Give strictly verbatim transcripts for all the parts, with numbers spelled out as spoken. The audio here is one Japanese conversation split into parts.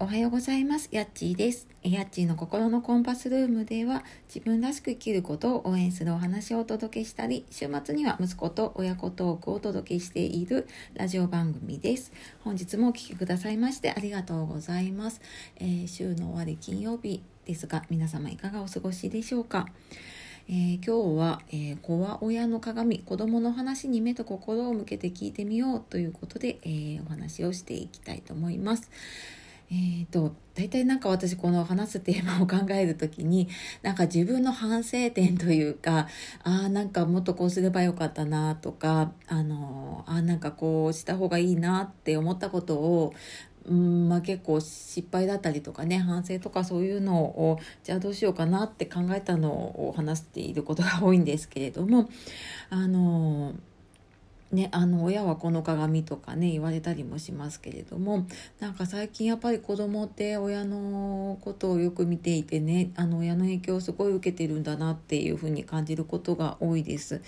おはようございます。やっちーです。やっちーの心のコンパスルームでは、自分らしく生きることを応援するお話をお届けしたり、週末には息子と親子トークをお届けしているラジオ番組です。本日もお聞きくださいましてありがとうございます。えー、週の終わり金曜日ですが、皆様いかがお過ごしでしょうか。えー、今日は、えー、子は親の鏡、子供の話に目と心を向けて聞いてみようということで、えー、お話をしていきたいと思います。えーと、大体なんか私この話すテーマを考えるときに、なんか自分の反省点というか、ああなんかもっとこうすればよかったなとか、あのー、あなんかこうした方がいいなって思ったことを、うんまあ、結構失敗だったりとかね、反省とかそういうのをじゃあどうしようかなって考えたのを話していることが多いんですけれども、あのーね、あの親はこの鏡とかね言われたりもしますけれども、なんか最近やっぱり子供って親のことをよく見ていてね、あの親の影響をすごい受けてるんだなっていうふうに感じることが多いです。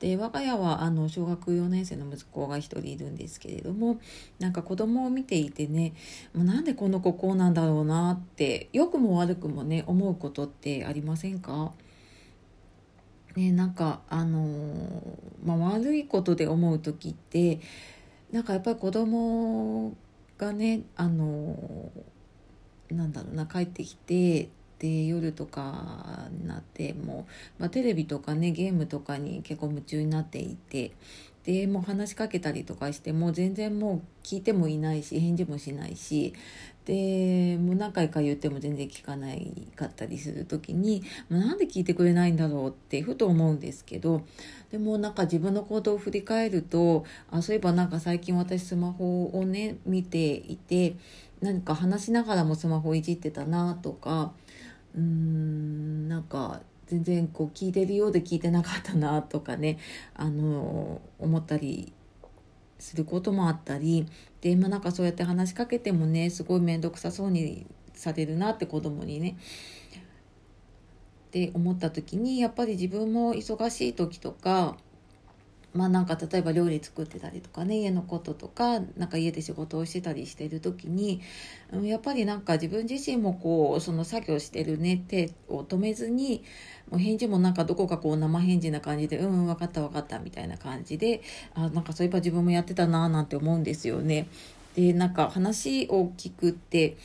で、我が家はあの小学よねん生の息子が一人いるんですけれども、なんか子供を見ていてね、もうなんでこの子こうなんだろうなって良くも悪くもね思うことってありませんかね。なんかあのーまあ、悪いことで思う時って、なんかやっぱり子供がね、あのー、なんだろうな帰ってきて、で夜とかになっても、まあ、テレビとかねゲームとかに結構夢中になっていて、でもう話しかけたりとかしても全然もう聞いてもいないし、返事もしないし、でもう何回か言っても全然聞かないかったりするときに、なんで聞いてくれないんだろうってふと思うんですけど、でもなんか自分の行動を振り返ると、あそういえばなんか最近私スマホをね見ていて、何か話しながらもスマホをいじってたなとか、うーんなんか全然こう聞いてるようで聞いてなかったなとかね、あの思ったりすることもあったりで、今なんかそうやって話しかけてもね、すごい面倒くさそうにされるなって子供にねって思った時に、やっぱり自分も忙しい時とか、まあなんか例えば料理作ってたりとかね、家のこととか、なんか家で仕事をしてたりしてる時に、やっぱりなんか自分自身もこうその作業してるね手を止めずに、もう返事もなんかどこかこう生返事な感じで、うん、うん、分かった分かったみたいな感じで、あなんかそういえば自分もやってたななんて思うんですよね。で、なんか話を聞くって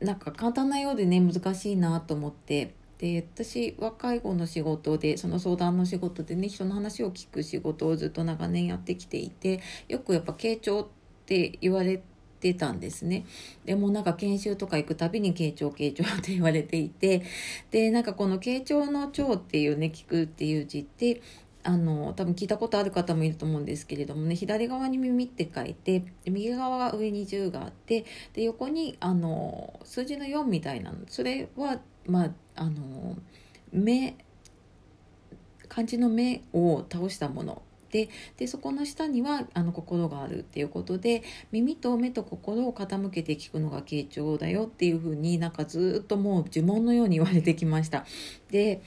なんか簡単なようでね難しいなと思って、で私は介護の仕事で、その相談の仕事でね、人の話を聞く仕事をずっと長年やってきていて、よくやっぱ傾聴って言われてたんですね。でもなんか研修とか行くたびに傾聴傾聴って言われていて、でなんかこの傾聴の聴っていうね、聞くっていう字って、あの多分聞いたことある方もいると思うんですけれどもね、左側に耳って書いて、右側が上にじゅうがあって、で横にあの数字のよんみたいなの、それはまああの目、漢字の目を倒したもので、でそこの下にはあの心があるっていうことで、耳と目と心を傾けて聞くのが傾聴だよっていうふうに、なんかずっともう呪文のように言われてきました。で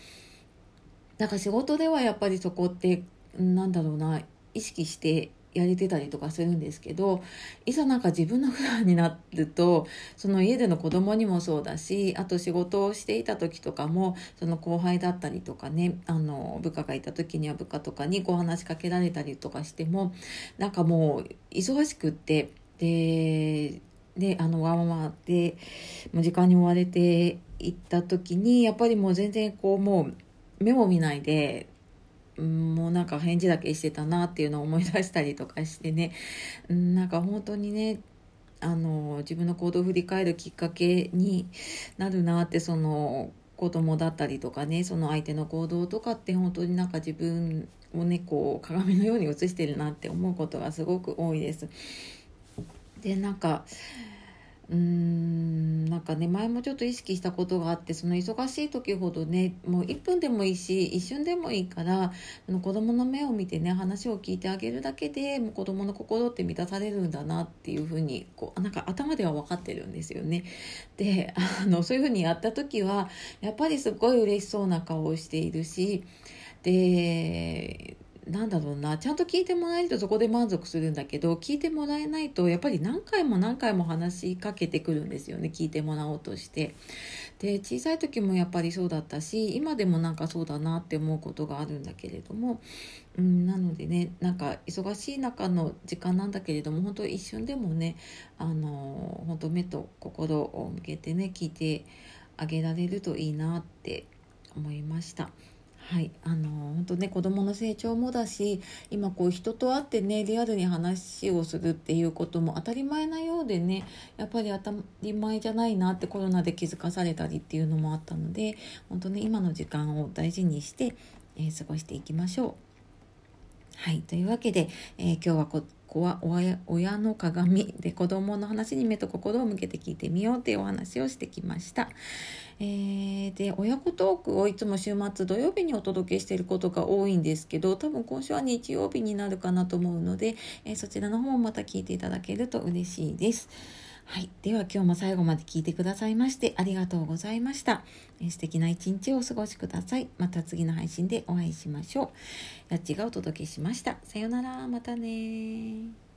なんか仕事ではやっぱりそこってなんだろうな、意識してやれてたりとかするんですけど、いざなんか自分の不安になると、その家での子供にもそうだし、あと仕事をしていた時とかも、その後輩だったりとかね、あの部下がいた時には部下とかにこう話しかけられたりとかしても、なんかもう忙しくって、でであのワンワンでもう時間に追われていった時に、やっぱりもう全然こうもう目も見ないで、もうなんか返事だけしてたなっていうのを思い出したりとかしてね、なんか本当にね、あの自分の行動を振り返るきっかけになるなって、その子供だったりとかね、その相手の行動とかって本当になんか自分をねこう鏡のように映してるなって思うことがすごく多いです。でなんかうーんなんかね、前もちょっと意識したことがあって、その忙しい時ほどね、もういっぷんでもいいし一瞬でもいいから、あの子供の目を見てね話を聞いてあげるだけでもう子供の心って満たされるんだなっていうふうに、こうなんか頭では分かってるんですよね。であのそういうふうにやった時はやっぱりすごい嬉しそうな顔をしているし、でなんだろうな、ちゃんと聞いてもらえるとそこで満足するんだけど、聞いてもらえないとやっぱり何回も何回も話しかけてくるんですよね、聞いてもらおうとして。で、小さい時もやっぱりそうだったし、今でもなんかそうだなって思うことがあるんだけれども、うん、なのでね、なんか忙しい中の時間なんだけれども、本当一瞬でもね、あの本当目と心を向けてね、聞いてあげられるといいなって思いました。はい、あの本当ね、子どもの成長もだし、今こう人と会ってね、リアルに話をするっていうことも当たり前なようでね、やっぱり当たり前じゃないなってコロナで気づかされたりっていうのもあったので、本当ね、今の時間を大事にして、えー、過ごしていきましょう。はい、というわけで、えー、今日はここは親、親の鏡で子どもの話に目と心を向けて聞いてみようというお話をしてきました。えー、で親子トークをいつも週末土曜日にお届けしていることが多いんですけど、多分今週は日曜日になるかなと思うので、えー、そちらの方もまた聞いていただけると嬉しいです。はい、では今日も最後まで聞いてくださいましてありがとうございました。えー、素敵な一日をお過ごしください。また次の配信でお会いしましょう。やっちがお届けしました。さようなら、またね。